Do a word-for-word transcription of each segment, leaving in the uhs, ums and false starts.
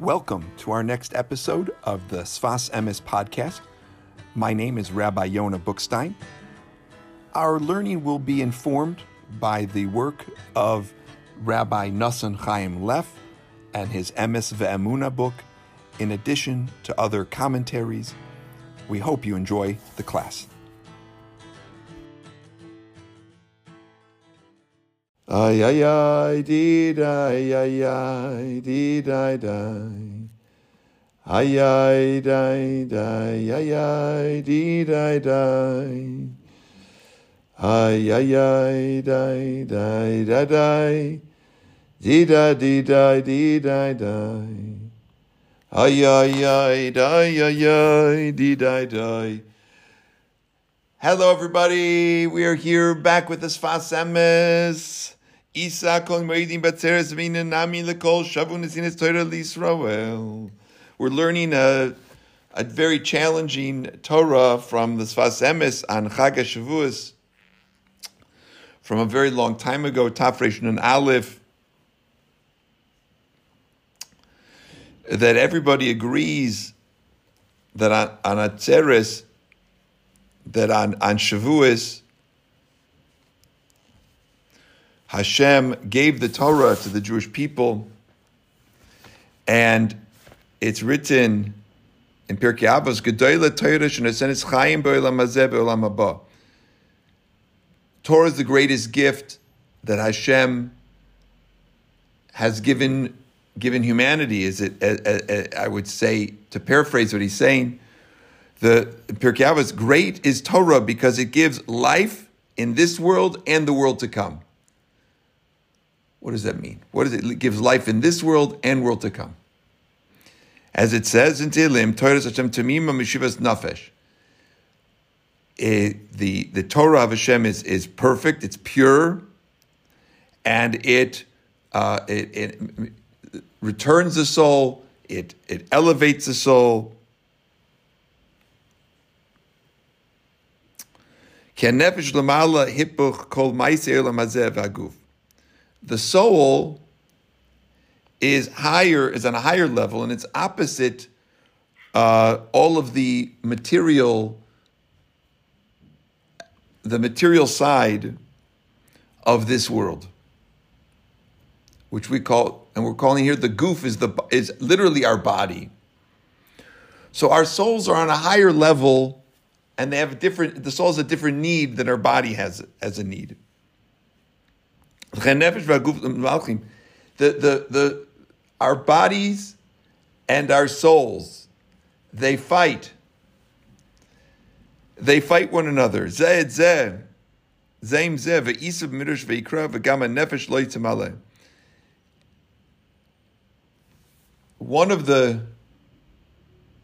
Welcome to our next episode of the Sfas Emes podcast. My name is Rabbi Yona Buchstein. Our learning will be informed by the work of Rabbi Nussen Chaim Leff and his Emes Ve'emunah book, in addition to other commentaries. We hope you enjoy the class. Ay, ay, ay, did ay, ay, ay, did I die? Ay, ay, die, die, ay, ay, did I die? Ay, ay, ay, die, die, die, die, did I, did I, did I die? Ay, ay, ay, die, ay, ay, did I die? Hello, everybody. We are here back with the Sfas Emes. We're learning a, a very challenging Torah from the Sfas Emes on Chag Shavuos from a very long time ago, Tafresh Nun Aleph, that everybody agrees that on, on Atzeres, that on, on Shavuos, Hashem gave the Torah to the Jewish people, and it's written in Pirkei Avos, Torah is the greatest gift that Hashem has given given humanity. Is it? Uh, uh, I would say, to paraphrase what he's saying, the Pirkei Avos, great is Torah because it gives life in this world and the world to come. What does that mean? What does it? It gives life in this world and world to come. As it says in Tehillim, Torah Hashem Tamima Meshivas Nafesh. It, the, the Torah of Hashem is, is perfect, it's pure, and it, uh, it, it returns the soul, it, it elevates the soul. The soul is higher, is on a higher level, and it's opposite uh, all of the material, the material side of this world, which we call, and we're calling here the goof is the is literally our body. So our souls are on a higher level. And they have a different, the soul has a different need than our body has as a need. The, the, the, our bodies and our souls, they fight. They fight one another. One of the,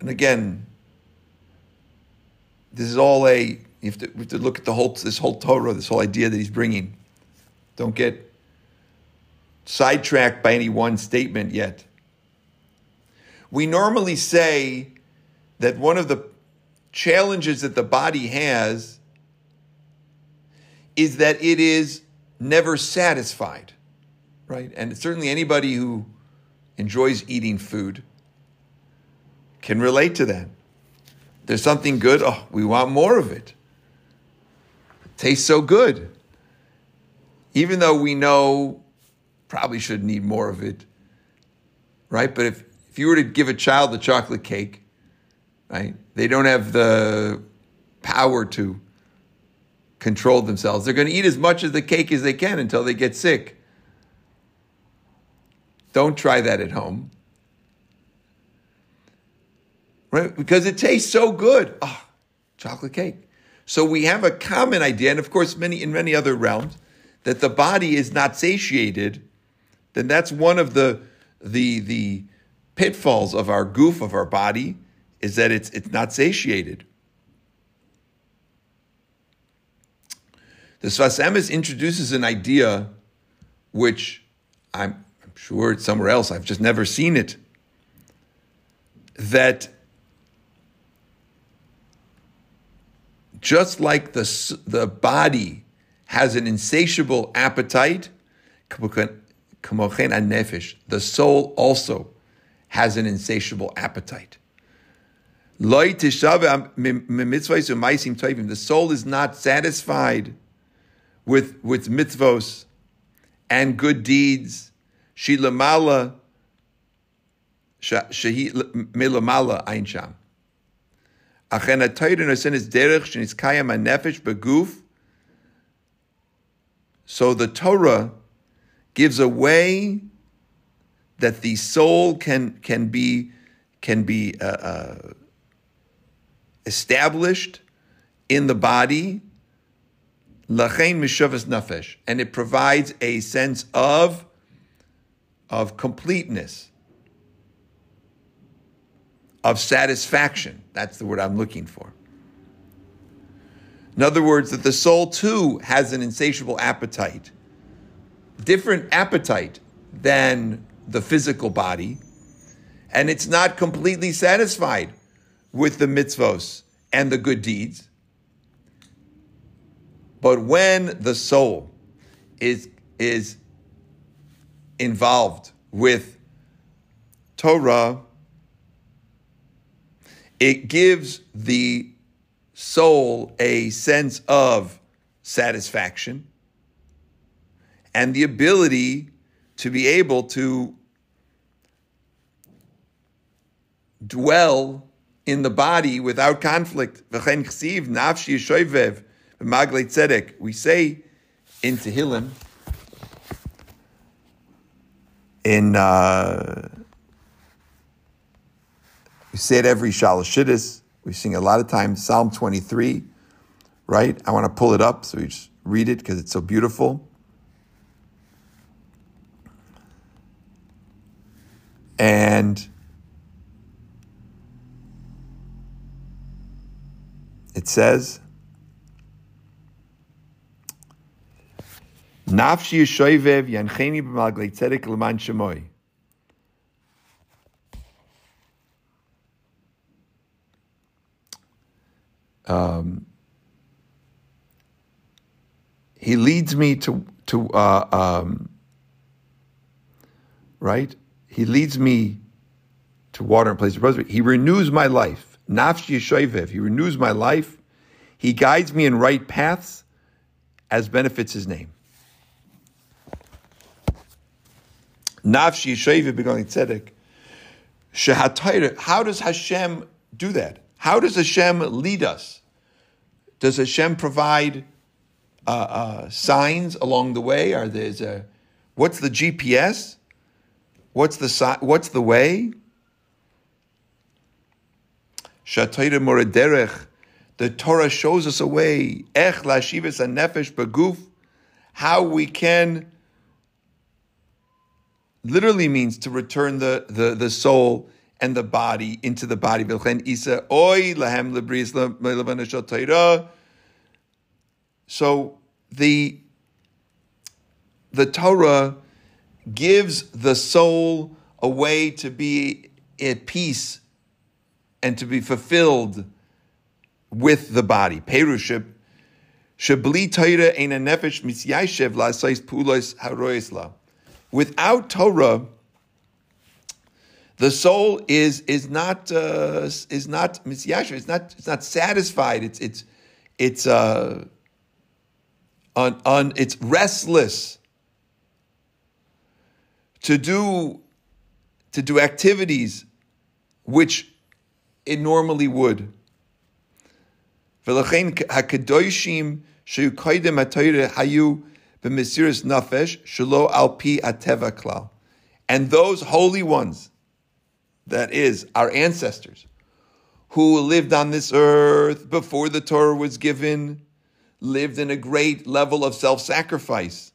and again, this is all a, you have to, we have to look at the whole, this whole Torah, this whole idea that he's bringing. Don't get sidetracked by any one statement yet. We normally say that one of the challenges that the body has is that it is never satisfied, right? And certainly anybody who enjoys eating food can relate to that. There's something good, oh, we want more of it. It tastes so good. Even though we know probably shouldn't eat more of it, right? But if, if you were to give a child a chocolate cake, right, they don't have the power to control themselves. They're going to eat as much of the cake as they can until they get sick. Don't try that at home. Right? Because it tastes so good. Ah, oh, chocolate cake. So we have a common idea, and of course many in many other realms, that the body is not satiated. Then that's one of the the the pitfalls of our goof, of our body, is that it's it's not satiated. The Sfas Emes introduces an idea which I'm, I'm sure it's somewhere else, I've just never seen it, that just like the, the body has an insatiable appetite, the soul also has an insatiable appetite. The soul is not satisfied with, with mitzvos and good deeds. Shilamala Shahi Milamala Ain Sham. So the Torah gives a way that the soul can can be can be uh, uh, established in the body, and it provides a sense of of completeness, of satisfaction. That's the word I'm looking for. In other words, that the soul too has an insatiable appetite, different appetite than the physical body, and it's not completely satisfied with the mitzvos and the good deeds. But when the soul is, is involved with Torah, it gives the soul a sense of satisfaction and the ability to be able to dwell in the body without conflict. We say in Tehillim, in uh, we say it every Shalashidus. We sing a lot of times Psalm twenty-three, right? I want to pull it up so we just read it because it's so beautiful. And it says, Nafshi yeshoivev yancheni b'maglei tzedek l'man shemoi. Um, he leads me to to uh, um, right. He leads me to water and place of prosperity. He renews my life. Nafshi yeshoivev. He renews my life. He guides me in right paths, as benefits his name. Nafshi yeshoivev begoing tzedek. Shehatayr. How does Hashem do that? How does Hashem lead us? Does Hashem provide uh, uh, signs along the way? Are there's a what's the G P S? What's the si- what's the way? Shatayre moraderech. The Torah shows us a way. Ech lashivas and nefesh beguf. How we can. Literally means to return the the the soul and the body into the body. So the the Torah gives the soul a way to be at peace and to be fulfilled with the body. Peruship without Torah, the soul is is not uh, is not misyasher. It's not it's not satisfied. It's it's it's uh, on on it's restless to do to do activities which it normally would. V'lachein hakadoshim shehu kaidem ha'Torah hayu b'mesiras nafesh shelo al pi hateva klal, and those holy ones, that is, our ancestors, who lived on this earth before the Torah was given, lived in a great level of self-sacrifice.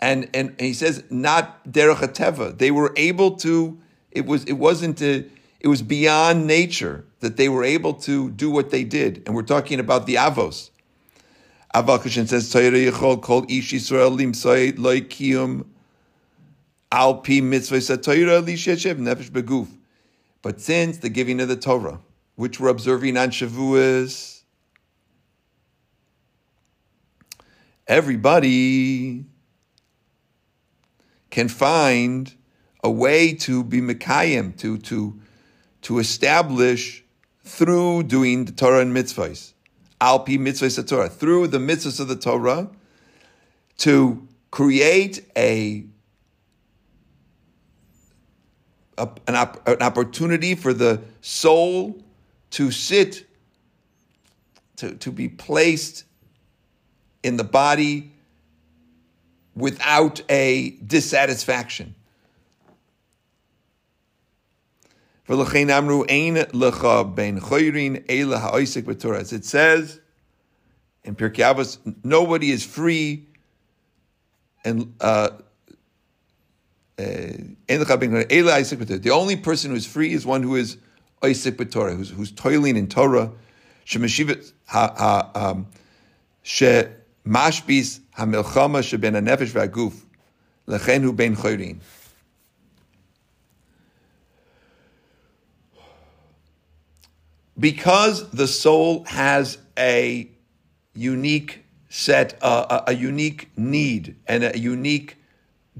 And and, and he says, not derech hateva. They were able to, it was it wasn't a, it was beyond nature that they were able to do what they did. And we're talking about the Avos. Aval Kishen says, Torah yichol kol ish Yisrael limsoi lo kiyum al pi mitzvah Torah li sheshev nefesh beguf. But since the giving of the Torah, which we're observing on Shavuos, everybody can find a way to be mekayim, to to to establish through doing the Torah and mitzvahs, al pi mitzvahs of Torah, through the mitzvahs of the Torah, to create a, a an, op, an opportunity for the soul to sit, to, to be placed in the body without a dissatisfaction. As it says in Pirkei Avos, nobody is free and uh, uh, the only person who is free is one who is oisek b'Torah, who's, who's toiling in Torah. Mashbis hamilchama sheben hanefesh v'aguf lechen hu ben choyrin. Because the soul has a unique set, uh, a, a unique need and a unique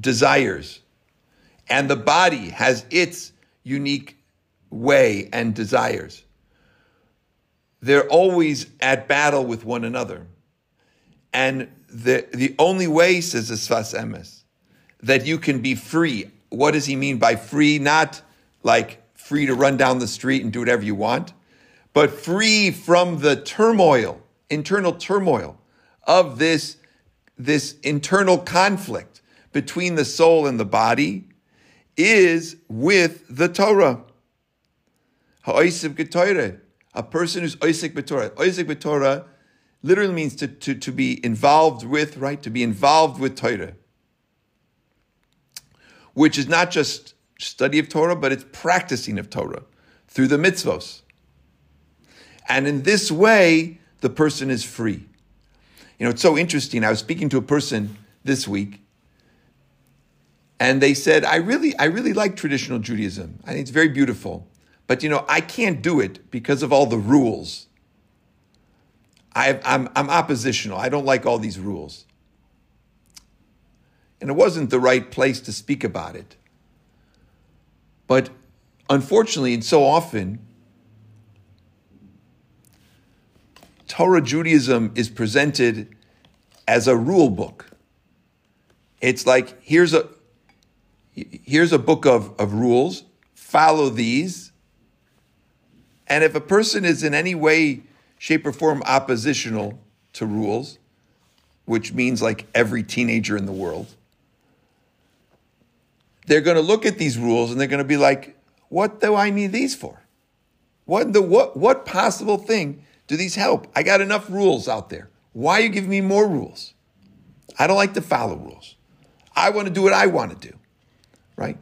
desires, and the body has its unique way and desires, they're always at battle with one another. And the the only way, says the Sfas Emes, that you can be free. What does he mean by free? Not like free to run down the street and do whatever you want, but free from the turmoil, internal turmoil of this, this internal conflict between the soul and the body is with the Torah. Ha'oisek b'Torah, a person who's oisek b'Torah. Oisek b'Torah literally means to, to, to be involved with, right? To be involved with Torah, which is not just study of Torah, but it's practicing of Torah through the mitzvos. And in this way, the person is free. You know, it's so interesting. I was speaking to a person this week, and they said, I really, I really like traditional Judaism. I think it's very beautiful. But, you know, I can't do it because of all the rules. I, I'm, I'm oppositional. I don't like all these rules. And it wasn't the right place to speak about it. But unfortunately, and so often, Torah Judaism is presented as a rule book. It's like, here's a here's a book of, of rules, follow these. And if a person is in any way, shape, or form oppositional to rules, which means like every teenager in the world, they're going to look at these rules and they're going to be like, what do I need these for? What the what what possible thing do these help? I got enough rules out there. Why are you giving me more rules? I don't like to follow rules. I want to do what I want to do, right?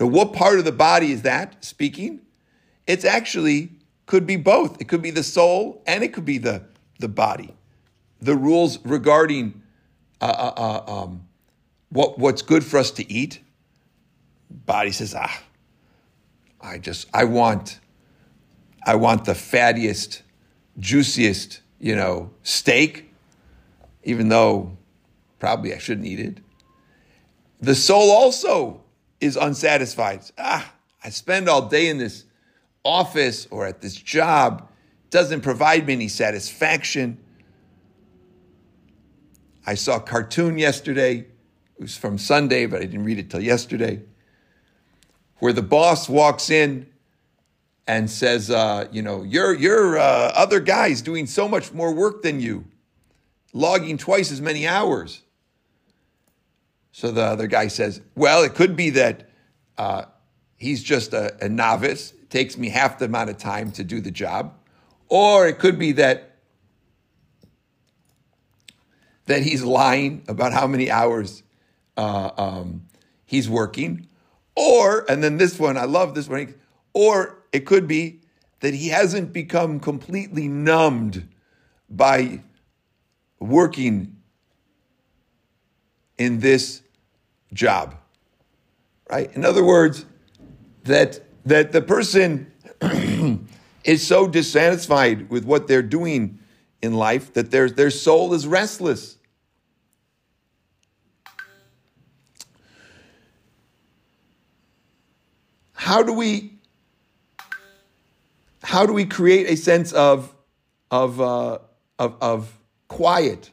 Now, what part of the body is that speaking? It's actually could be both. It could be the soul and it could be the, the body. The rules regarding uh, uh, uh, um, what what's good for us to eat. Body says, ah, I just, I want, I want the fattiest, juiciest, you know, steak, even though probably I shouldn't eat it. The soul also is unsatisfied. Ah, I spend all day in this office or at this job. It doesn't provide me any satisfaction. I saw a cartoon yesterday. It was from Sunday, but I didn't read it till yesterday, where the boss walks in and says, uh, you know, your, your uh, other guy's doing so much more work than you, logging twice as many hours. So the other guy says, well, it could be that uh, he's just a, a novice. It takes me half the amount of time to do the job. Or it could be that, that he's lying about how many hours uh, um, he's working. Or, and then this one, I love this one, or it could be that he hasn't become completely numbed by working in this job, right? In other words, that that the person is so dissatisfied with what they're doing in life that their, their soul is restless. how do we how do we create a sense of of uh, of, of quiet?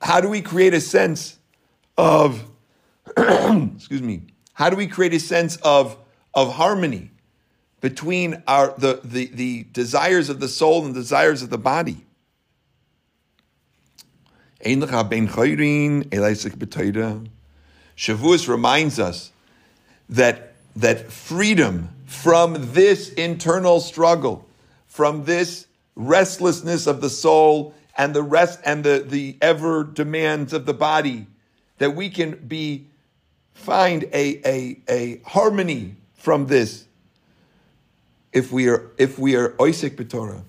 How do we create a sense of excuse me? How do we create a sense of of harmony between our the, the, the desires of the soul and desires of the body? Shavuos reminds us that that freedom from this internal struggle, from this restlessness of the soul and the rest and the, the ever demands of the body, that we can be find a a, a harmony from this if we are if we are oisek b'Torah.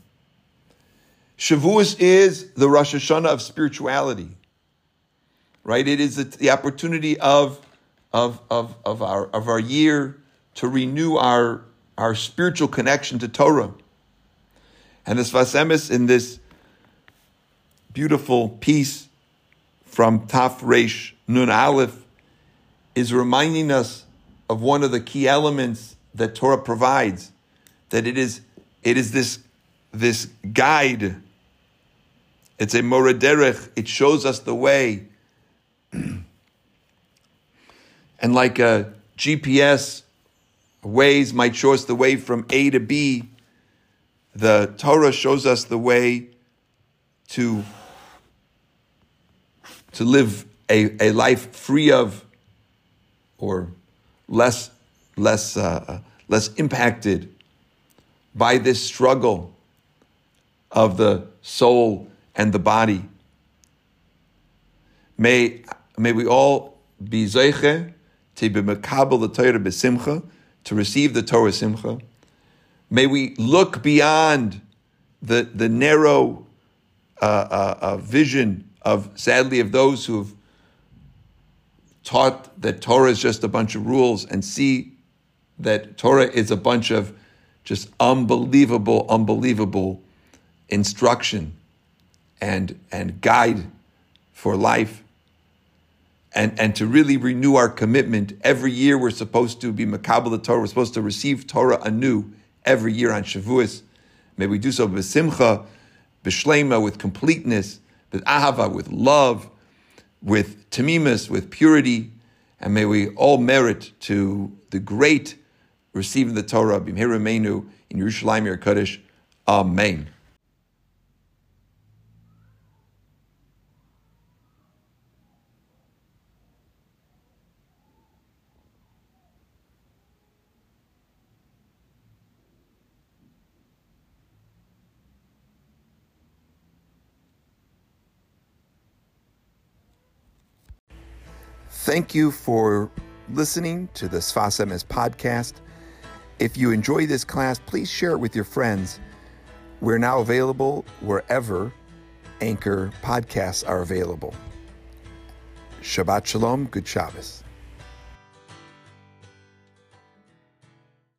Shavuos is the Rosh Hashanah of spirituality, right? It is the, the opportunity of of of of our of our year to renew our our spiritual connection to Torah. And the Sfas Emes in this beautiful piece from Taf Reish Nun Aleph is reminding us of one of the key elements that Torah provides, that it is it is this. This guide, it's a moreh derech, it shows us the way. And like a G P S, Waze might show us the way from A to B, the Torah shows us the way to, to live a, a life free of, or less, less, uh, less impacted by this struggle of the soul and the body. May may we all be zeiche to be mekabel the Torah b'simcha, to receive the Torah simcha. May we look beyond the the narrow uh, uh, uh, vision of sadly of those who have taught that Torah is just a bunch of rules, and see that Torah is a bunch of just unbelievable, unbelievable instruction and and guide for life, and and to really renew our commitment. Every year we're supposed to be makabel the Torah, we're supposed to receive Torah anew every year on Shavuos. May we do so b'simcha, b'shleima, with completeness, with ahava, with love, with tamimus, with purity, and may we all merit to the great receiving the Torah, b'mehira meinu, in Yerushalayim Yer Kodesh. Amen. Thank you for listening to the Sfas Emes podcast. If you enjoy this class, please share it with your friends. We're now available wherever Anchor podcasts are available. Shabbat Shalom. Good Shabbos.